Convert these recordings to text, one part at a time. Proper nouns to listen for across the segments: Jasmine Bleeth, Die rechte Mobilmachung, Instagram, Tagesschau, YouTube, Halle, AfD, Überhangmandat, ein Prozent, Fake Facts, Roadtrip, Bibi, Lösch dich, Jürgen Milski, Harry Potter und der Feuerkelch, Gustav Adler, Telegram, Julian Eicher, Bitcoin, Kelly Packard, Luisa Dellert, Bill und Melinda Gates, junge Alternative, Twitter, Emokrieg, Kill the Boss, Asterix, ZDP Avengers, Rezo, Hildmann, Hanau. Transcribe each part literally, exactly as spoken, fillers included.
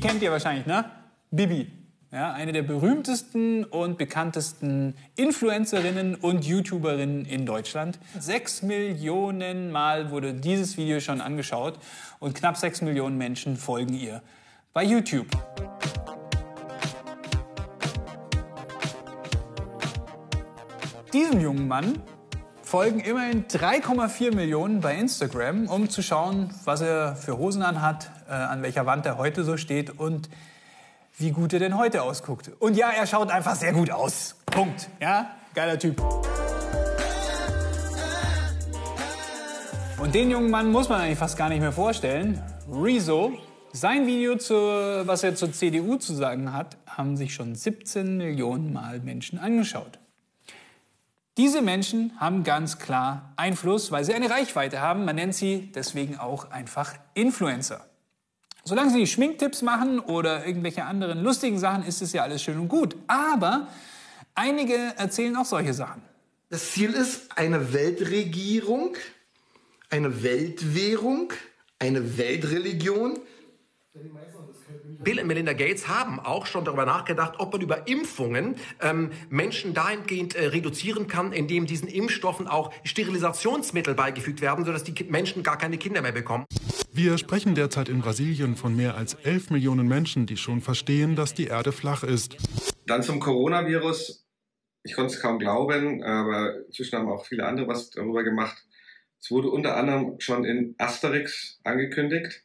Bibi kennt ihr wahrscheinlich, ne? Bibi. Ja, eine der berühmtesten und bekanntesten Influencerinnen und YouTuberinnen in Deutschland. Sechs Millionen Mal wurde dieses Video schon angeschaut und knapp sechs Millionen Menschen folgen ihr bei YouTube. Diesem jungen Mann folgen immerhin drei Komma vier Millionen bei Instagram, um zu schauen, was er für Hosen anhat, äh, an welcher Wand er heute so steht und wie gut er denn heute ausguckt. Und ja, er schaut einfach sehr gut aus. Punkt. Ja, geiler Typ. Und den jungen Mann muss man eigentlich fast gar nicht mehr vorstellen. Rezo, sein Video, zur, was er zur C D U zu sagen hat, haben sich schon siebzehn Millionen Mal Menschen angeschaut. Diese Menschen haben ganz klar Einfluss, weil sie eine Reichweite haben. Man nennt sie deswegen auch einfach Influencer. Solange sie Schminktipps machen oder irgendwelche anderen lustigen Sachen, ist es ja alles schön und gut. Aber einige erzählen auch solche Sachen. Das Ziel ist eine Weltregierung, eine Weltwährung, eine Weltreligion. Bill und Melinda Gates haben auch schon darüber nachgedacht, ob man über Impfungen ähm, Menschen dahingehend äh, reduzieren kann, indem diesen Impfstoffen auch Sterilisationsmittel beigefügt werden, sodass die Menschen gar keine Kinder mehr bekommen. Wir sprechen derzeit in Brasilien von mehr als elf Millionen Menschen, die schon verstehen, dass die Erde flach ist. Dann zum Coronavirus. Ich konnte es kaum glauben, aber inzwischen haben auch viele andere was darüber gemacht. Es wurde unter anderem schon in Asterix angekündigt.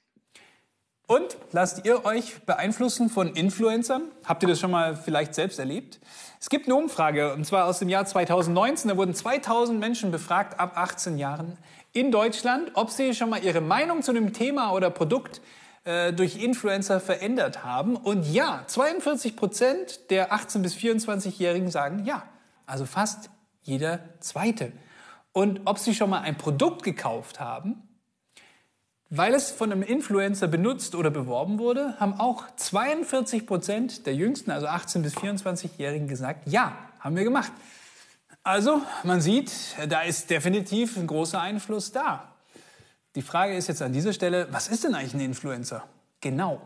Und lasst ihr euch beeinflussen von Influencern? Habt ihr das schon mal vielleicht selbst erlebt? Es gibt eine Umfrage, und zwar aus dem Jahr zweitausendneunzehn. Da wurden zweitausend Menschen befragt ab achtzehn Jahren in Deutschland, ob sie schon mal ihre Meinung zu einem Thema oder Produkt äh, durch Influencer verändert haben. Und ja, zweiundvierzig Prozent der achtzehn- bis vierundzwanzigjährigen sagen ja. Also fast jeder Zweite. Und ob sie schon mal ein Produkt gekauft haben, weil es von einem Influencer benutzt oder beworben wurde, haben auch zweiundvierzig Prozent der Jüngsten, also achtzehn- bis vierundzwanzigjährigen, gesagt, ja, haben wir gemacht. Also, man sieht, da ist definitiv ein großer Einfluss da. Die Frage ist jetzt an dieser Stelle, was ist denn eigentlich ein Influencer? Genau.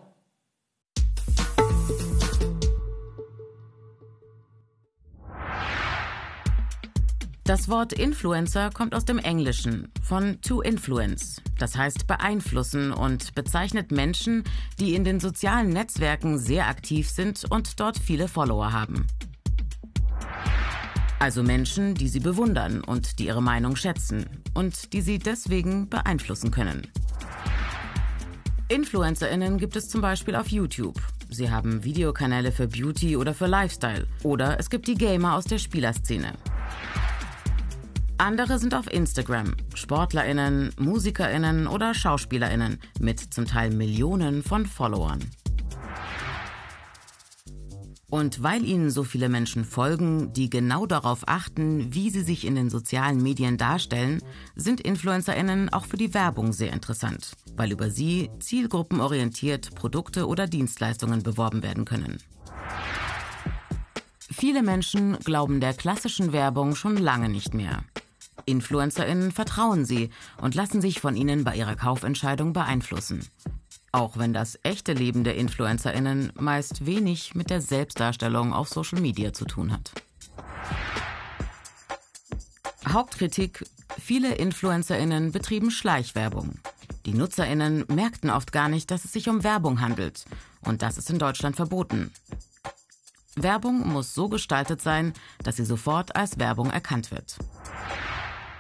Das Wort Influencer kommt aus dem Englischen, von to influence, das heißt beeinflussen, und bezeichnet Menschen, die in den sozialen Netzwerken sehr aktiv sind und dort viele Follower haben. Also Menschen, die sie bewundern und die ihre Meinung schätzen und die sie deswegen beeinflussen können. InfluencerInnen gibt es zum Beispiel auf YouTube. Sie haben Videokanäle für Beauty oder für Lifestyle, oder es gibt die Gamer aus der Spielerszene. Andere sind auf Instagram, SportlerInnen, MusikerInnen oder SchauspielerInnen mit zum Teil Millionen von Followern. Und weil ihnen so viele Menschen folgen, die genau darauf achten, wie sie sich in den sozialen Medien darstellen, sind InfluencerInnen auch für die Werbung sehr interessant, weil über sie zielgruppenorientiert Produkte oder Dienstleistungen beworben werden können. Viele Menschen glauben der klassischen Werbung schon lange nicht mehr. InfluencerInnen vertrauen sie und lassen sich von ihnen bei ihrer Kaufentscheidung beeinflussen. Auch wenn das echte Leben der InfluencerInnen meist wenig mit der Selbstdarstellung auf Social Media zu tun hat. Hauptkritik: Viele InfluencerInnen betrieben Schleichwerbung. Die NutzerInnen merkten oft gar nicht, dass es sich um Werbung handelt. Und das ist in Deutschland verboten. Werbung muss so gestaltet sein, dass sie sofort als Werbung erkannt wird.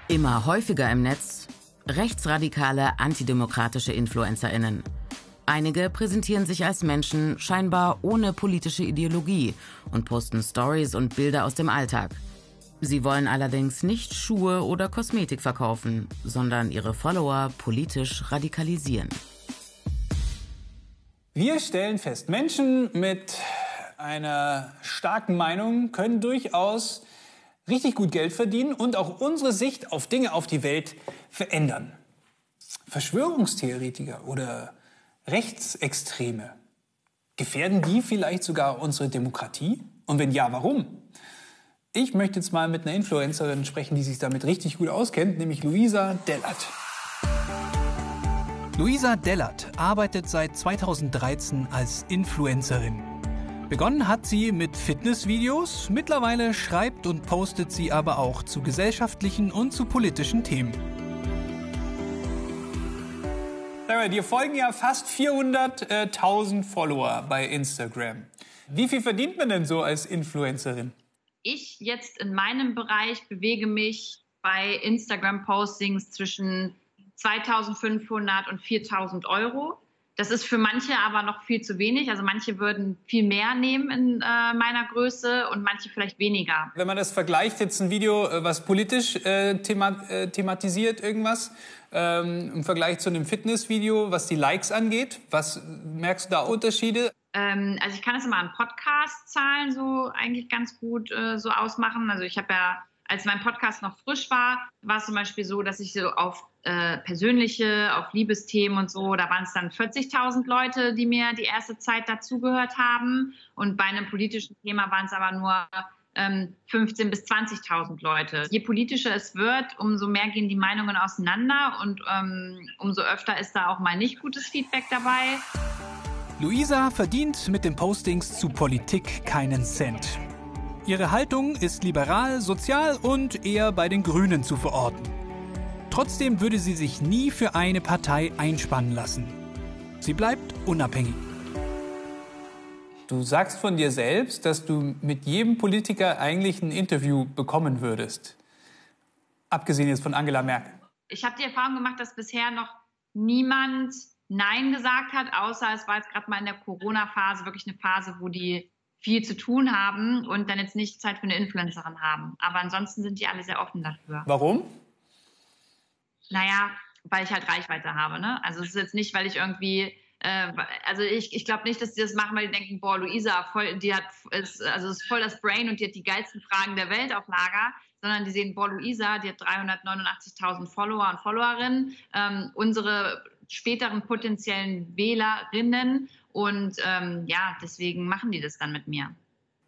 Immer häufiger im Netz: rechtsradikale, antidemokratische InfluencerInnen. Einige präsentieren sich als Menschen scheinbar ohne politische Ideologie und posten Stories und Bilder aus dem Alltag. Sie wollen allerdings nicht Schuhe oder Kosmetik verkaufen, sondern ihre Follower politisch radikalisieren. Wir stellen fest, Menschen mit einer starken Meinung können durchaus richtig gut Geld verdienen und auch unsere Sicht auf Dinge, auf die Welt verändern. Verschwörungstheoretiker oder Rechtsextreme, gefährden die vielleicht sogar unsere Demokratie? Und wenn ja, warum? Ich möchte jetzt mal mit einer Influencerin sprechen, die sich damit richtig gut auskennt, nämlich Luisa Dellert. Luisa Dellert arbeitet seit zweitausenddreizehn als Influencerin. Begonnen hat sie mit Fitnessvideos, mittlerweile schreibt und postet sie aber auch zu gesellschaftlichen und zu politischen Themen. Dir folgen ja fast vierhunderttausend Follower bei Instagram. Wie viel verdient man denn so als Influencerin? Ich jetzt in meinem Bereich bewege mich bei Instagram-Postings zwischen zweitausendfünfhundert und viertausend Euro. Das ist für manche aber noch viel zu wenig. Also manche würden viel mehr nehmen in äh, meiner Größe und manche vielleicht weniger. Wenn man das vergleicht, jetzt ein Video, was politisch äh, thema äh, thematisiert irgendwas, ähm, im Vergleich zu einem Fitnessvideo, was die Likes angeht, was merkst du da Unterschiede? Ähm, also ich kann das immer an Podcast-Zahlen so eigentlich ganz gut äh, so ausmachen. Also ich habe ja, als mein Podcast noch frisch war, war es zum Beispiel so, dass ich so auf äh, persönliche, auf Liebesthemen und so, da waren es dann vierzigtausend Leute, die mir die erste Zeit dazugehört haben. Und bei einem politischen Thema waren es aber nur ähm, fünfzehntausend bis zwanzigtausend Leute. Je politischer es wird, umso mehr gehen die Meinungen auseinander und ähm, umso öfter ist da auch mal nicht gutes Feedback dabei. Luisa verdient mit den Postings zu Politik keinen Cent. Ihre Haltung ist liberal, sozial und eher bei den Grünen zu verorten. Trotzdem würde sie sich nie für eine Partei einspannen lassen. Sie bleibt unabhängig. Du sagst von dir selbst, dass du mit jedem Politiker eigentlich ein Interview bekommen würdest. Abgesehen jetzt von Angela Merkel. Ich habe die Erfahrung gemacht, dass bisher noch niemand Nein gesagt hat, außer es war jetzt gerade mal in der Corona-Phase wirklich eine Phase, wo die viel zu tun haben und dann jetzt nicht Zeit für eine Influencerin haben. Aber ansonsten sind die alle sehr offen dafür. Warum? Naja, weil ich halt Reichweite habe, ne? Also es ist jetzt nicht, weil ich irgendwie, äh, also ich, ich glaube nicht, dass die das machen, weil die denken, boah, Luisa, voll, die hat, ist, also ist voll das Brain und die hat die geilsten Fragen der Welt auf Lager, sondern die sehen, boah, Luisa, die hat dreihundertneunundachtzigtausend Follower und Followerinnen, ähm, unsere späteren potenziellen Wählerinnen. Und ähm, ja, deswegen machen die das dann mit mir.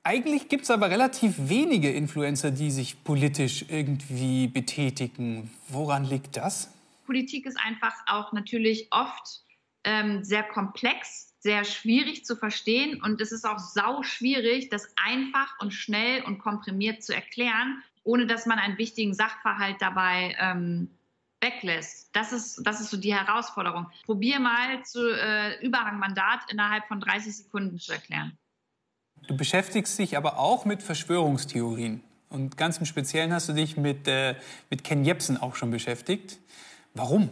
Eigentlich gibt es aber relativ wenige Influencer, die sich politisch irgendwie betätigen. Woran liegt das? Politik ist einfach auch natürlich oft ähm, sehr komplex, sehr schwierig zu verstehen. Und es ist auch sau schwierig, das einfach und schnell und komprimiert zu erklären, ohne dass man einen wichtigen Sachverhalt dabei ähm, weglässt. Das ist, das ist so die Herausforderung. Probier mal, zu äh, Überhangmandat innerhalb von dreißig Sekunden zu erklären. Du beschäftigst dich aber auch mit Verschwörungstheorien. Und ganz im Speziellen hast du dich mit, äh, mit Ken Jebsen auch schon beschäftigt. Warum?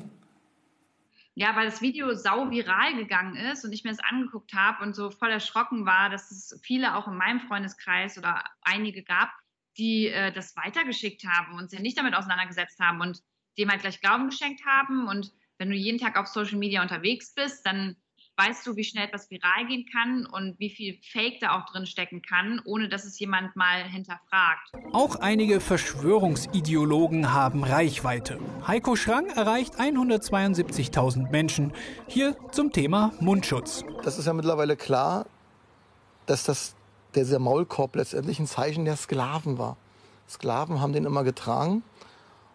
Ja, weil das Video sau viral gegangen ist und ich mir das angeguckt habe und so voll erschrocken war, dass es viele auch in meinem Freundeskreis oder einige gab, die äh, das weitergeschickt haben und sich nicht damit auseinandergesetzt haben und dem halt gleich Glauben geschenkt haben. Und wenn du jeden Tag auf Social Media unterwegs bist, dann weißt du, wie schnell etwas viral gehen kann und wie viel Fake da auch drin stecken kann, ohne dass es jemand mal hinterfragt. Auch einige Verschwörungsideologen haben Reichweite. Heiko Schrang erreicht hundertzweiundsiebzigtausend Menschen. Hier zum Thema Mundschutz. Das ist ja mittlerweile klar, dass das, dieser Maulkorb letztendlich ein Zeichen der Sklaven war. Sklaven haben den immer getragen.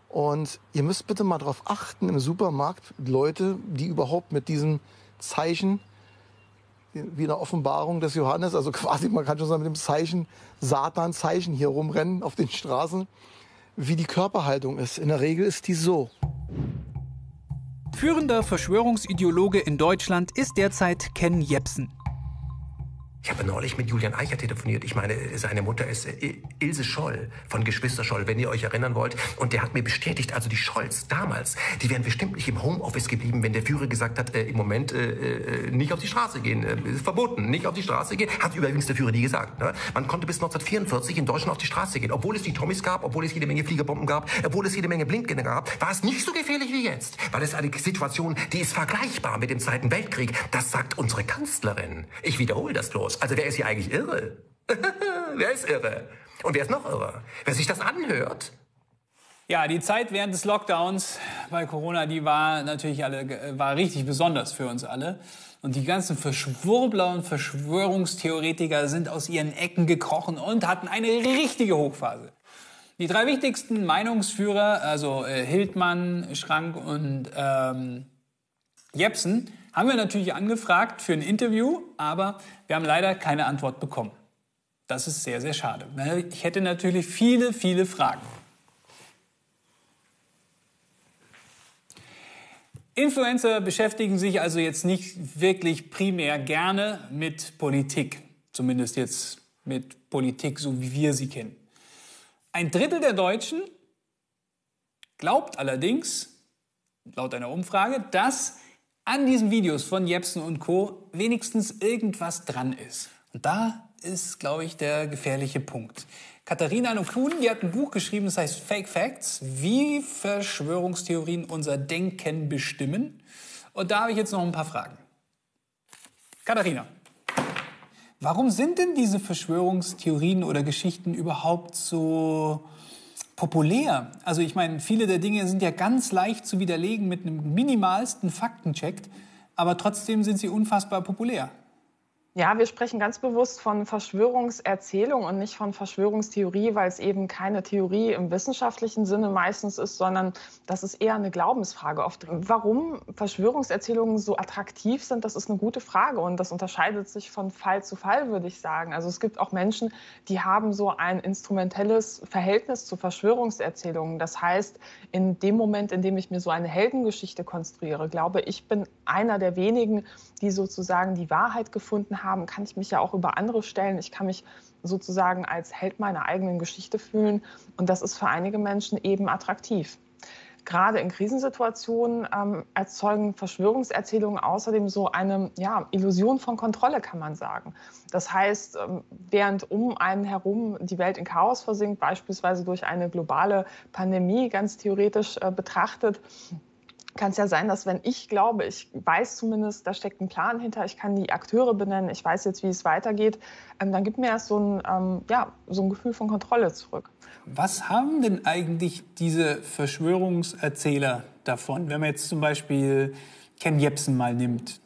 Und ihr müsst bitte mal darauf achten, im Supermarkt Leute, die überhaupt mit diesem Zeichen, wie in der Offenbarung des Johannes, also quasi, man kann schon sagen, mit dem Zeichen, Satan-Zeichen hier rumrennen auf den Straßen, wie die Körperhaltung ist. In der Regel ist die so. Führender Verschwörungsideologe in Deutschland ist derzeit Ken Jebsen. Ich habe neulich mit Julian Eicher telefoniert. Ich meine, seine Mutter ist Ilse Scholl von Geschwister Scholl, wenn ihr euch erinnern wollt. Und der hat mir bestätigt, also die Scholls damals, die wären bestimmt nicht im Homeoffice geblieben, wenn der Führer gesagt hat, äh, im Moment äh, nicht auf die Straße gehen, äh, ist verboten, nicht auf die Straße gehen. Hat übrigens der Führer nie gesagt. Ne? Man konnte bis neunzehnhundertvierundvierzig in Deutschland auf die Straße gehen. Obwohl es die Tommys gab, obwohl es jede Menge Fliegerbomben gab, obwohl es jede Menge Blindgänger gab, war es nicht so gefährlich wie jetzt. Weil es eine Situation, die ist vergleichbar mit dem Zweiten Weltkrieg. Das sagt unsere Kanzlerin. Ich wiederhole das bloß. Also wer ist hier eigentlich irre? Wer ist irre? Und wer ist noch irre? Wer sich das anhört? Ja, die Zeit während des Lockdowns bei Corona, die war natürlich alle, war richtig besonders für uns alle. Und die ganzen Verschwurbler und Verschwörungstheoretiker sind aus ihren Ecken gekrochen und hatten eine richtige Hochphase. Die drei wichtigsten Meinungsführer, also Hildmann, Schrank und ähm, Jebsen haben wir natürlich angefragt für ein Interview, aber wir haben leider keine Antwort bekommen. Das ist sehr, sehr schade. Ich hätte natürlich viele, viele Fragen. Influencer beschäftigen sich also jetzt nicht wirklich primär gerne mit Politik. Zumindest jetzt mit Politik, so wie wir sie kennen. Ein Drittel der Deutschen glaubt allerdings, laut einer Umfrage, dass an diesen Videos von Jebsen und Co. wenigstens irgendwas dran ist. Und da ist, glaube ich, der gefährliche Punkt. Katharina Nocun, die hat ein Buch geschrieben, das heißt Fake Facts, wie Verschwörungstheorien unser Denken bestimmen. Und da habe ich jetzt noch ein paar Fragen. Katharina, warum sind denn diese Verschwörungstheorien oder Geschichten überhaupt so populär? Also ich meine, viele der Dinge sind ja ganz leicht zu widerlegen mit einem minimalsten Faktencheck, aber trotzdem sind sie unfassbar populär. Ja, wir sprechen ganz bewusst von Verschwörungserzählung und nicht von Verschwörungstheorie, weil es eben keine Theorie im wissenschaftlichen Sinne meistens ist, sondern das ist eher eine Glaubensfrage oft. Warum Verschwörungserzählungen so attraktiv sind, das ist eine gute Frage und das unterscheidet sich von Fall zu Fall, würde ich sagen. Also es gibt auch Menschen, die haben so ein instrumentelles Verhältnis zu Verschwörungserzählungen. Das heißt, in dem Moment, in dem ich mir so eine Heldengeschichte konstruiere, glaube ich, bin einer der wenigen, die sozusagen die Wahrheit gefunden haben. Haben, kann ich mich ja auch über andere stellen. Ich kann mich sozusagen als Held meiner eigenen Geschichte fühlen. Und das ist für einige Menschen eben attraktiv. Gerade in Krisensituationen ähm, erzeugen Verschwörungserzählungen außerdem so eine ja, Illusion von Kontrolle, kann man sagen. Das heißt, ähm, während um einen herum die Welt in Chaos versinkt, beispielsweise durch eine globale Pandemie, ganz theoretisch äh, betrachtet, kann es ja sein, dass wenn ich glaube, ich weiß zumindest, da steckt ein Plan hinter, ich kann die Akteure benennen, ich weiß jetzt, wie es weitergeht, dann gibt mir erst so ein, ähm, ja, so ein Gefühl von Kontrolle zurück. Was haben denn eigentlich diese Verschwörungserzähler davon, wenn man jetzt zum Beispiel Ken Jebsen mal nimmt?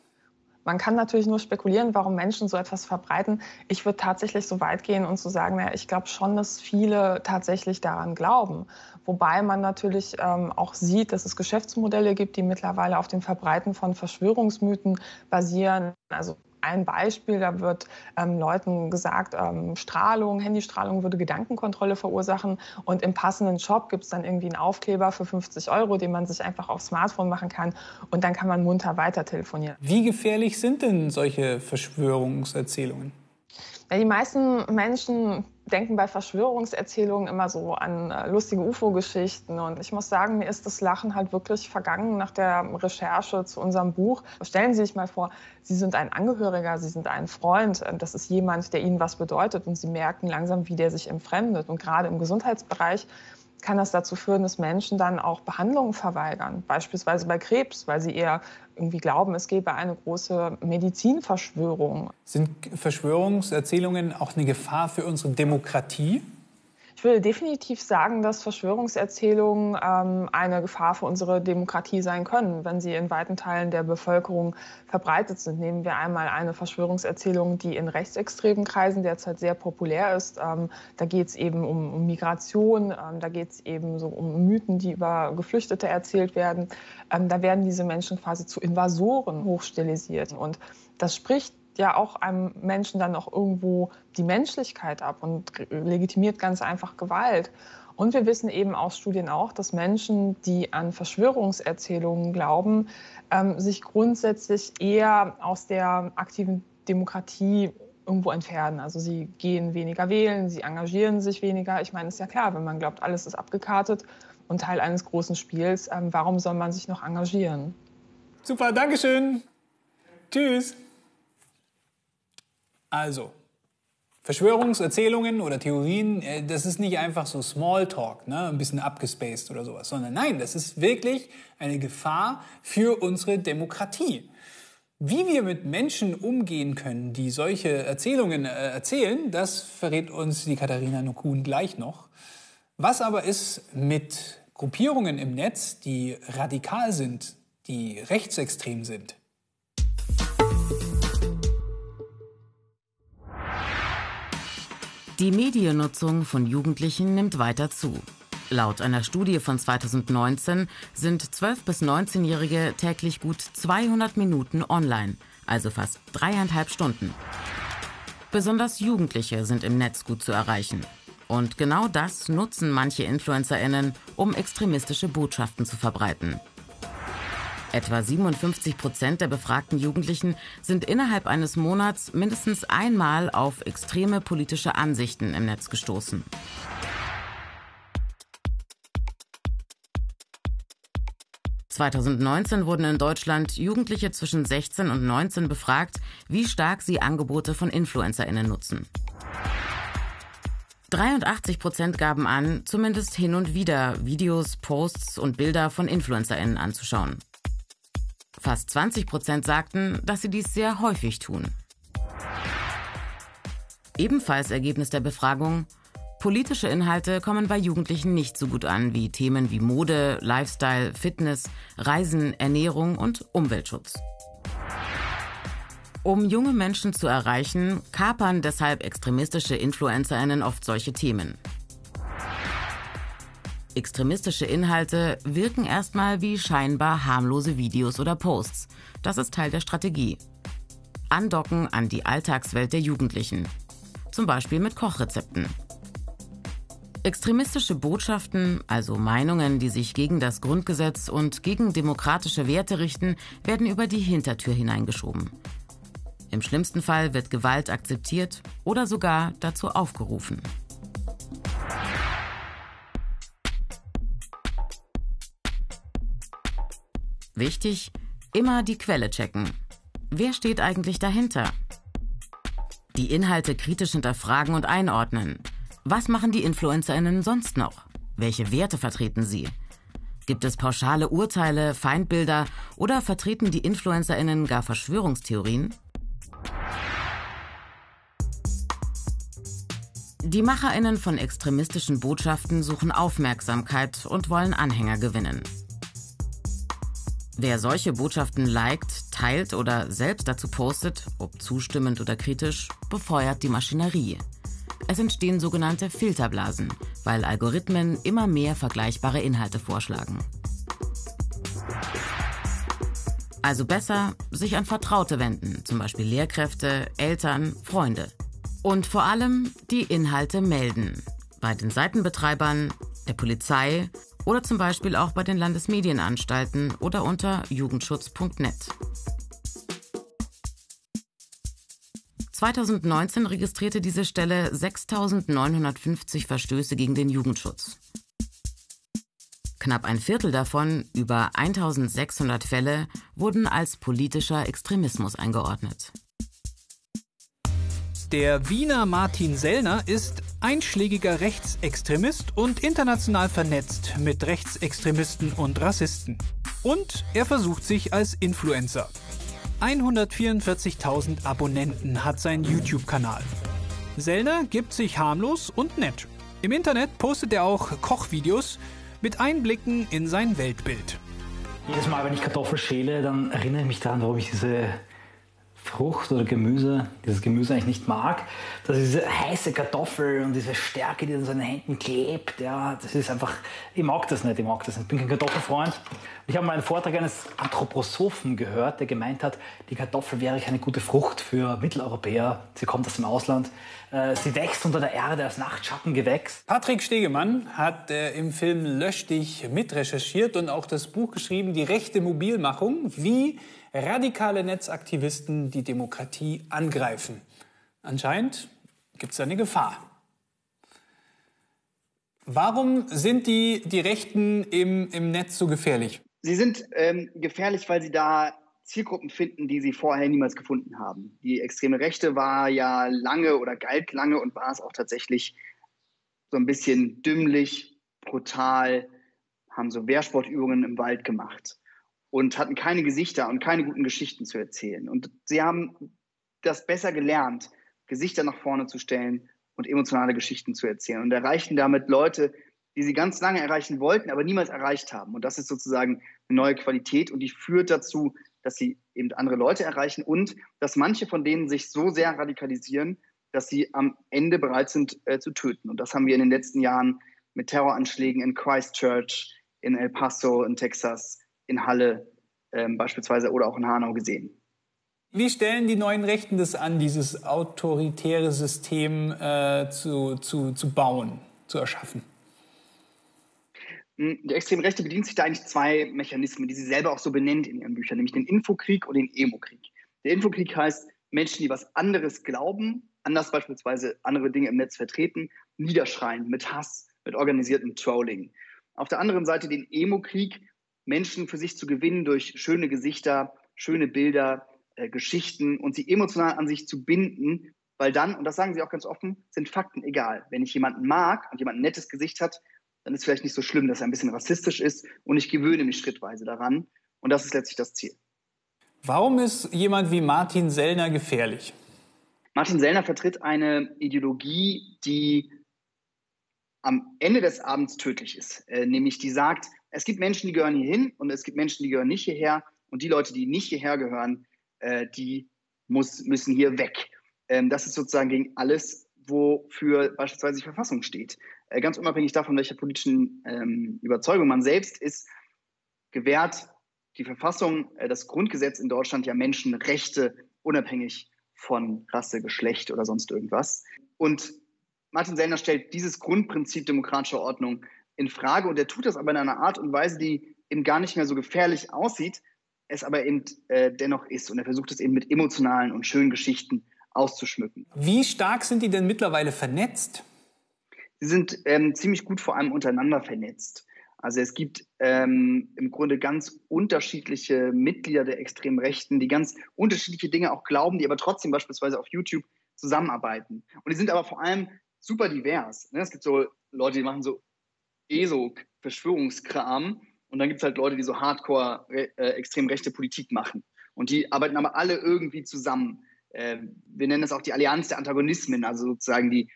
Man kann natürlich nur spekulieren, warum Menschen so etwas verbreiten. Ich würde tatsächlich so weit gehen und zu sagen, naja, ich glaube schon, dass viele tatsächlich daran glauben. Wobei man natürlich ähm, auch sieht, dass es Geschäftsmodelle gibt, die mittlerweile auf dem Verbreiten von Verschwörungsmythen basieren. Also ein Beispiel, da wird ähm, Leuten gesagt, ähm, Strahlung, Handystrahlung würde Gedankenkontrolle verursachen und im passenden Shop gibt es dann irgendwie einen Aufkleber für fünfzig Euro, den man sich einfach aufs Smartphone machen kann und dann kann man munter weiter telefonieren. Wie gefährlich sind denn solche Verschwörungserzählungen? Ja, die meisten Menschen denken bei Verschwörungserzählungen immer so an lustige U F O-Geschichten. Und ich muss sagen, mir ist das Lachen halt wirklich vergangen nach der Recherche zu unserem Buch. Stellen Sie sich mal vor, Sie sind ein Angehöriger, Sie sind ein Freund. Das ist jemand, der Ihnen was bedeutet. Und Sie merken langsam, wie der sich entfremdet. Und gerade im Gesundheitsbereich kann das dazu führen, dass Menschen dann auch Behandlungen verweigern. Beispielsweise bei Krebs, weil sie eher irgendwie glauben, es gäbe eine große Medizinverschwörung. Sind Verschwörungserzählungen auch eine Gefahr für unsere Demokratie? Ich würde definitiv sagen, dass Verschwörungserzählungen ähm, eine Gefahr für unsere Demokratie sein können, wenn sie in weiten Teilen der Bevölkerung verbreitet sind. Nehmen wir einmal eine Verschwörungserzählung, die in rechtsextremen Kreisen derzeit sehr populär ist. Ähm, da geht es eben um, um Migration, ähm, da geht es eben so um Mythen, die über Geflüchtete erzählt werden. Ähm, da werden diese Menschen quasi zu Invasoren hochstilisiert. Und das spricht ja auch einem Menschen dann auch irgendwo die Menschlichkeit ab und legitimiert ganz einfach Gewalt. Und wir wissen eben aus Studien auch, dass Menschen, die an Verschwörungserzählungen glauben, ähm, sich grundsätzlich eher aus der aktiven Demokratie irgendwo entfernen. Also sie gehen weniger wählen, sie engagieren sich weniger. Ich meine, ist ja klar, wenn man glaubt, alles ist abgekartet und Teil eines großen Spiels, ähm, warum soll man sich noch engagieren? Super, Dankeschön. Tschüss. Also, Verschwörungserzählungen oder Theorien, das ist nicht einfach so Smalltalk, ne? Ein bisschen abgespaced oder sowas, sondern nein, das ist wirklich eine Gefahr für unsere Demokratie. Wie wir mit Menschen umgehen können, die solche Erzählungen äh, erzählen, das verrät uns die Katharina Nocun gleich noch. Was aber ist mit Gruppierungen im Netz, die radikal sind, die rechtsextrem sind? Die Mediennutzung von Jugendlichen nimmt weiter zu. Laut einer Studie von zweitausendneunzehn sind zwölf- bis neunzehnjährige täglich gut zweihundert Minuten online, also fast dreieinhalb Stunden. Besonders Jugendliche sind im Netz gut zu erreichen. Und genau das nutzen manche InfluencerInnen, um extremistische Botschaften zu verbreiten. Etwa siebenundfünfzig Prozent der befragten Jugendlichen sind innerhalb eines Monats mindestens einmal auf extreme politische Ansichten im Netz gestoßen. zweitausendneunzehn wurden in Deutschland Jugendliche zwischen sechzehn und neunzehn befragt, wie stark sie Angebote von InfluencerInnen nutzen. dreiundachtzig Prozent gaben an, zumindest hin und wieder Videos, Posts und Bilder von InfluencerInnen anzuschauen. Fast zwanzig Prozent sagten, dass sie dies sehr häufig tun. Ebenfalls Ergebnis der Befragung: Politische Inhalte kommen bei Jugendlichen nicht so gut an wie Themen wie Mode, Lifestyle, Fitness, Reisen, Ernährung und Umweltschutz. Um junge Menschen zu erreichen, kapern deshalb extremistische InfluencerInnen oft solche Themen. Extremistische Inhalte wirken erstmal wie scheinbar harmlose Videos oder Posts. Das ist Teil der Strategie. Andocken an die Alltagswelt der Jugendlichen. Zum Beispiel mit Kochrezepten. Extremistische Botschaften, also Meinungen, die sich gegen das Grundgesetz und gegen demokratische Werte richten, werden über die Hintertür hineingeschoben. Im schlimmsten Fall wird Gewalt akzeptiert oder sogar dazu aufgerufen. Wichtig, immer die Quelle checken. Wer steht eigentlich dahinter? Die Inhalte kritisch hinterfragen und einordnen. Was machen die InfluencerInnen sonst noch? Welche Werte vertreten sie? Gibt es pauschale Urteile, Feindbilder oder vertreten die InfluencerInnen gar Verschwörungstheorien? Die MacherInnen von extremistischen Botschaften suchen Aufmerksamkeit und wollen Anhänger gewinnen. Wer solche Botschaften liked, teilt oder selbst dazu postet, ob zustimmend oder kritisch, befeuert die Maschinerie. Es entstehen sogenannte Filterblasen, weil Algorithmen immer mehr vergleichbare Inhalte vorschlagen. Also besser, sich an Vertraute wenden, zum Beispiel Lehrkräfte, Eltern, Freunde. Und vor allem die Inhalte melden. Bei den Seitenbetreibern, der Polizei oder zum Beispiel auch bei den Landesmedienanstalten oder unter jugendschutz punkt net. zweitausendneunzehn registrierte diese Stelle sechstausendneunhundertfünfzig Verstöße gegen den Jugendschutz. Knapp ein Viertel davon, über eintausendsechshundert Fälle, wurden als politischer Extremismus eingeordnet. Der Wiener Martin Sellner ist einschlägiger Rechtsextremist und international vernetzt mit Rechtsextremisten und Rassisten. Und er versucht sich als Influencer. hundertvierundvierzigtausend Abonnenten hat sein YouTube-Kanal. Sellner gibt sich harmlos und nett. Im Internet postet er auch Kochvideos mit Einblicken in sein Weltbild. Jedes Mal, wenn ich Kartoffeln schäle, dann erinnere ich mich daran, warum ich diese Frucht oder Gemüse, dieses Gemüse eigentlich nicht mag. Das ist diese heiße Kartoffel und diese Stärke, die an seinen Händen klebt. Ja, das ist einfach, ich mag das nicht, ich mag das nicht. Ich bin kein Kartoffelfreund. Und ich habe mal einen Vortrag eines Anthroposophen gehört, der gemeint hat, die Kartoffel wäre eine gute Frucht für Mitteleuropäer. Sie kommt aus dem Ausland. Sie wächst unter der Erde als Nachtschattengewächs. Patrick Stegemann hat äh, im Film Lösch dich mitrecherchiert und auch das Buch geschrieben, Die rechte Mobilmachung, wie radikale Netzaktivisten die Demokratie angreifen. Anscheinend gibt es da eine Gefahr. Warum sind die, die Rechten im, im Netz so gefährlich? Sie sind ähm, gefährlich, weil sie da Zielgruppen finden, die sie vorher niemals gefunden haben. Die extreme Rechte war ja lange oder galt lange und war es auch tatsächlich so ein bisschen dümmlich, brutal, haben so Wehrsportübungen im Wald gemacht und hatten keine Gesichter und keine guten Geschichten zu erzählen. Und sie haben das besser gelernt, Gesichter nach vorne zu stellen und emotionale Geschichten zu erzählen und erreichten damit Leute, die sie ganz lange erreichen wollten, aber niemals erreicht haben. Und das ist sozusagen eine neue Qualität und die führt dazu, dass sie eben andere Leute erreichen und dass manche von denen sich so sehr radikalisieren, dass sie am Ende bereit sind, äh, zu töten. Und das haben wir in den letzten Jahren mit Terroranschlägen in Christchurch, in El Paso, in Texas, in Halle ähm, beispielsweise oder auch in Hanau gesehen. Wie stellen die neuen Rechten das an, dieses autoritäre System äh, zu, zu, zu bauen, zu erschaffen? Die extreme Rechte bedient sich da eigentlich zwei Mechanismen, die sie selber auch so benennt in ihren Büchern, nämlich den Infokrieg und den Emokrieg. Der Infokrieg heißt, Menschen, die was anderes glauben, anders beispielsweise andere Dinge im Netz vertreten, niederschreien mit Hass, mit organisiertem Trolling. Auf der anderen Seite den Emokrieg, Menschen für sich zu gewinnen durch schöne Gesichter, schöne Bilder, äh, Geschichten und sie emotional an sich zu binden, weil dann, und das sagen sie auch ganz offen, sind Fakten egal. Wenn ich jemanden mag und jemand ein nettes Gesicht hat, dann ist es vielleicht nicht so schlimm, dass er ein bisschen rassistisch ist und ich gewöhne mich schrittweise daran. Und das ist letztlich das Ziel. Warum ist jemand wie Martin Sellner gefährlich? Martin Sellner vertritt eine Ideologie, die am Ende des Abends tödlich ist. Äh, nämlich die sagt, es gibt Menschen, die gehören hierhin und es gibt Menschen, die gehören nicht hierher. Und die Leute, die nicht hierher gehören, äh, die muss, müssen hier weg. Ähm, das ist sozusagen gegen alles, wofür beispielsweise die Verfassung steht. Äh, ganz unabhängig davon, welcher politischen ähm, Überzeugung man selbst ist, gewährt die Verfassung, äh, das Grundgesetz in Deutschland ja Menschenrechte, unabhängig von Rasse, Geschlecht oder sonst irgendwas. Und Martin Sellner stellt dieses Grundprinzip demokratischer Ordnung in Frage und er tut das aber in einer Art und Weise, die eben gar nicht mehr so gefährlich aussieht, es aber eben äh, dennoch ist. Und er versucht es eben mit emotionalen und schönen Geschichten auszuschmücken. Wie stark sind die denn mittlerweile vernetzt? Sie sind ähm, ziemlich gut vor allem untereinander vernetzt. Also es gibt ähm, im Grunde ganz unterschiedliche Mitglieder der extremen Rechten, die ganz unterschiedliche Dinge auch glauben, die aber trotzdem beispielsweise auf YouTube zusammenarbeiten. Und die sind aber vor allem super divers. Ne? Es gibt so Leute, die machen so E S O-Verschwörungskram und dann gibt es halt Leute, die so hardcore äh, extrem rechte Politik machen. Und die arbeiten aber alle irgendwie zusammen. Äh, wir nennen das auch die Allianz der Antagonismen, also sozusagen die,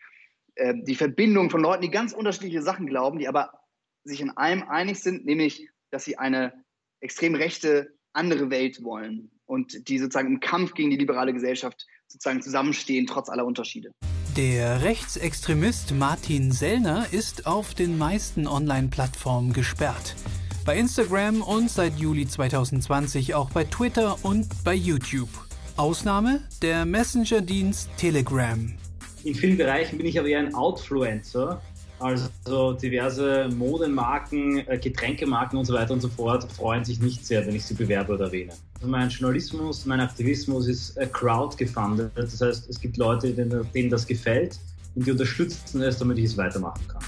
äh, die Verbindung von Leuten, die ganz unterschiedliche Sachen glauben, die aber sich in allem einig sind, nämlich, dass sie eine extrem rechte andere Welt wollen und die sozusagen im Kampf gegen die liberale Gesellschaft sozusagen zusammenstehen, trotz aller Unterschiede. Der Rechtsextremist Martin Sellner ist auf den meisten Online-Plattformen gesperrt. Bei Instagram und seit Juli zweitausendzwanzig auch bei Twitter und bei YouTube. Ausnahme der Messenger-Dienst Telegram. In vielen Bereichen bin ich aber eher ein Outfluencer. Also diverse Modenmarken, Getränkemarken und so weiter und so fort freuen sich nicht sehr, wenn ich sie bewerbe oder erwähne. Mein Journalismus, mein Aktivismus ist crowdgefundet. Das heißt, es gibt Leute, denen das gefällt und die unterstützen es, damit ich es weitermachen kann.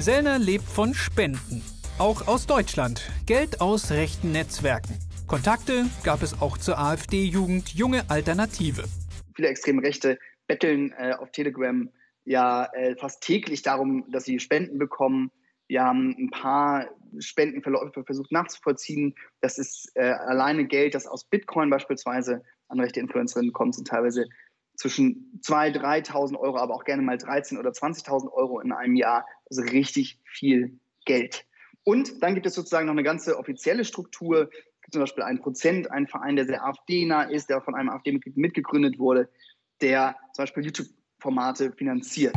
Sellner lebt von Spenden, auch aus Deutschland, Geld aus rechten Netzwerken. Kontakte gab es auch zur AfD-Jugend Junge Alternative. Viele extreme Rechte betteln äh, auf Telegram ja äh, fast täglich darum, dass sie Spenden bekommen. Wir haben ein paar Spendenverläufe versucht nachzuvollziehen. Das ist äh, alleine Geld, das aus Bitcoin beispielsweise an rechte Influencerinnen kommt, sind teilweise zwischen zweitausend, dreitausend Euro, aber auch gerne mal dreizehntausend oder zwanzigtausend Euro in einem Jahr. Also richtig viel Geld. Und dann gibt es sozusagen noch eine ganze offizielle Struktur. Es gibt zum Beispiel ein Prozent, einen Verein, der sehr AfD-nah ist, der von einem AfD-Mitglied mitgegründet wurde, der zum Beispiel YouTube Formate finanziert.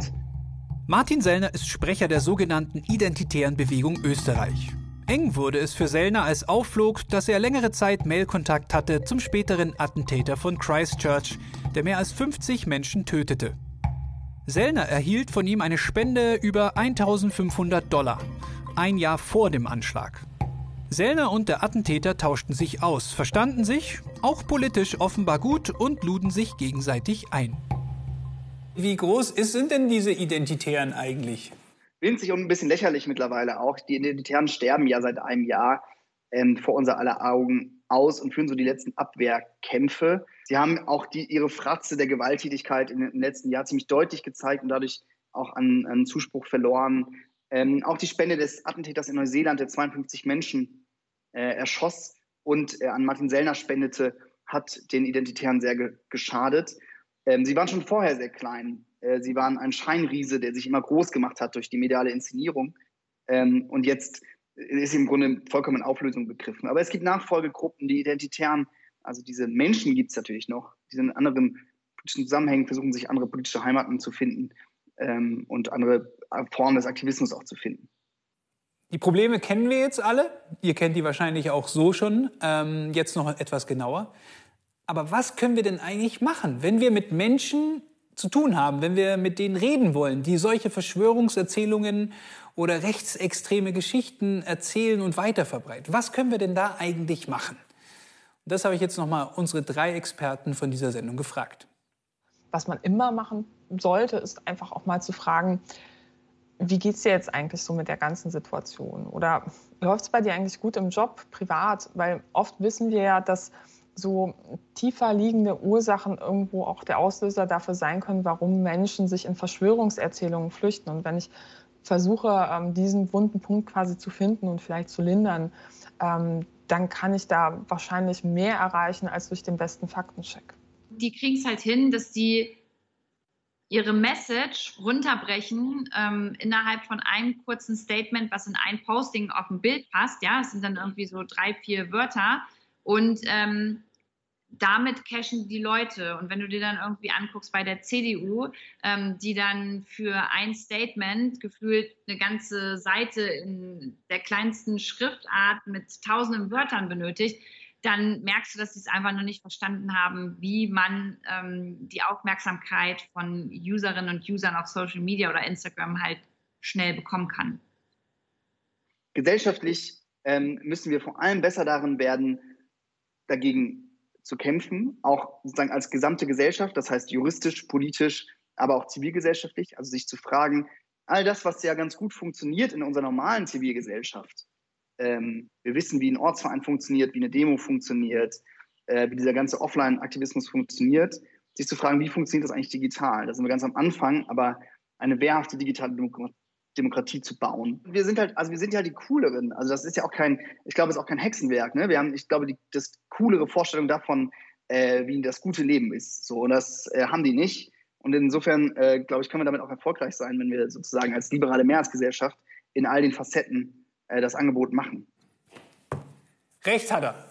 Martin Sellner ist Sprecher der sogenannten Identitären Bewegung Österreich. Eng wurde es für Sellner, als aufflog, dass er längere Zeit Mailkontakt hatte zum späteren Attentäter von Christchurch, der mehr als fünfzig Menschen tötete. Sellner erhielt von ihm eine Spende über eintausendfünfhundert Dollar, ein Jahr vor dem Anschlag. Sellner und der Attentäter tauschten sich aus, verstanden sich, auch politisch offenbar gut und luden sich gegenseitig ein. Wie groß ist, sind denn diese Identitären eigentlich? Winzig und ein bisschen lächerlich mittlerweile auch. Die Identitären sterben ja seit einem Jahr ähm, vor unser aller Augen aus und führen so die letzten Abwehrkämpfe. Sie haben auch die, ihre Fratze der Gewalttätigkeit in, im letzten Jahr ziemlich deutlich gezeigt und dadurch auch an, an Zuspruch verloren. Ähm, auch die Spende des Attentäters in Neuseeland, der zweiundfünfzig Menschen äh, erschoss und äh, an Martin Sellner spendete, hat den Identitären sehr ge- geschadet. Sie waren schon vorher sehr klein. Sie waren ein Scheinriese, der sich immer groß gemacht hat durch die mediale Inszenierung. Und jetzt ist sie im Grunde vollkommen in Auflösung begriffen. Aber es gibt Nachfolgegruppen, die Identitären, also diese Menschen gibt es natürlich noch, die in anderen politischen Zusammenhängen versuchen, sich andere politische Heimaten zu finden und andere Form des Aktivismus auch zu finden. Die Probleme kennen wir jetzt alle. Ihr kennt die wahrscheinlich auch so schon, ähm, jetzt noch etwas genauer. Aber was können wir denn eigentlich machen, wenn wir mit Menschen zu tun haben, wenn wir mit denen reden wollen, die solche Verschwörungserzählungen oder rechtsextreme Geschichten erzählen und weiterverbreiten? Was können wir denn da eigentlich machen? Und das habe ich jetzt nochmal unsere drei Experten von dieser Sendung gefragt. Was man immer machen sollte, ist einfach auch mal zu fragen, wie geht's dir jetzt eigentlich so mit der ganzen Situation? Oder läuft's bei dir eigentlich gut im Job, privat? Weil oft wissen wir ja, dass so tiefer liegende Ursachen irgendwo auch der Auslöser dafür sein können, warum Menschen sich in Verschwörungserzählungen flüchten. Und wenn ich versuche, diesen wunden Punkt quasi zu finden und vielleicht zu lindern, dann kann ich da wahrscheinlich mehr erreichen als durch den besten Faktencheck. Die kriegen es halt hin, dass die ihre Message runterbrechen ähm, innerhalb von einem kurzen Statement, was in ein Posting auf ein Bild passt. Ja, es sind dann irgendwie so drei, vier Wörter. Und ähm, damit cashen die Leute. Und wenn du dir dann irgendwie anguckst bei der C D U, ähm, die dann für ein Statement gefühlt eine ganze Seite in der kleinsten Schriftart mit tausenden Wörtern benötigt, dann merkst du, dass sie es einfach noch nicht verstanden haben, wie man ähm, die Aufmerksamkeit von Userinnen und Usern auf Social Media oder Instagram halt schnell bekommen kann. Gesellschaftlich ähm, müssen wir vor allem besser darin werden, dagegen zu kämpfen, auch sozusagen als gesamte Gesellschaft, das heißt juristisch, politisch, aber auch zivilgesellschaftlich, also sich zu fragen, all das, was ja ganz gut funktioniert in unserer normalen Zivilgesellschaft, Ähm, wir wissen, wie ein Ortsverein funktioniert, wie eine Demo funktioniert, äh, wie dieser ganze Offline-Aktivismus funktioniert, sich zu fragen, wie funktioniert das eigentlich digital? Da sind wir ganz am Anfang, aber eine wehrhafte digitale Demok- Demokratie zu bauen. Wir sind halt, also wir sind ja halt die Cooleren, also das ist ja auch kein, ich glaube, es ist auch kein Hexenwerk, ne? Wir haben, ich glaube, die, das coolere Vorstellung davon, äh, wie das gute Leben ist, so, und das äh, haben die nicht, und insofern, äh, glaube ich, können wir damit auch erfolgreich sein, wenn wir sozusagen als liberale Mehrheitsgesellschaft in all den Facetten das Angebot machen. Recht hat er,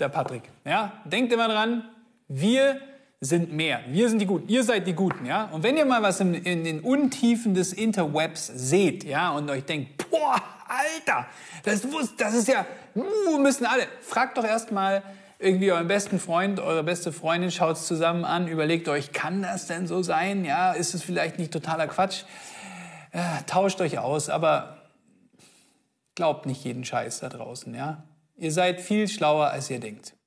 der Patrick. Ja, denkt immer dran, wir sind mehr. Wir sind die Guten. Ihr seid die Guten. Ja? Und wenn ihr mal was in, in den Untiefen des Interwebs seht, ja, und euch denkt, boah, Alter, das, das ist ja, uh, müssen alle. Fragt doch erstmal irgendwie euren besten Freund, eure beste Freundin, schaut es zusammen an, überlegt euch, kann das denn so sein? Ja, ist es vielleicht nicht totaler Quatsch? Ja, tauscht euch aus, aber glaubt nicht jeden Scheiß da draußen, ja? Ihr seid viel schlauer, als ihr denkt.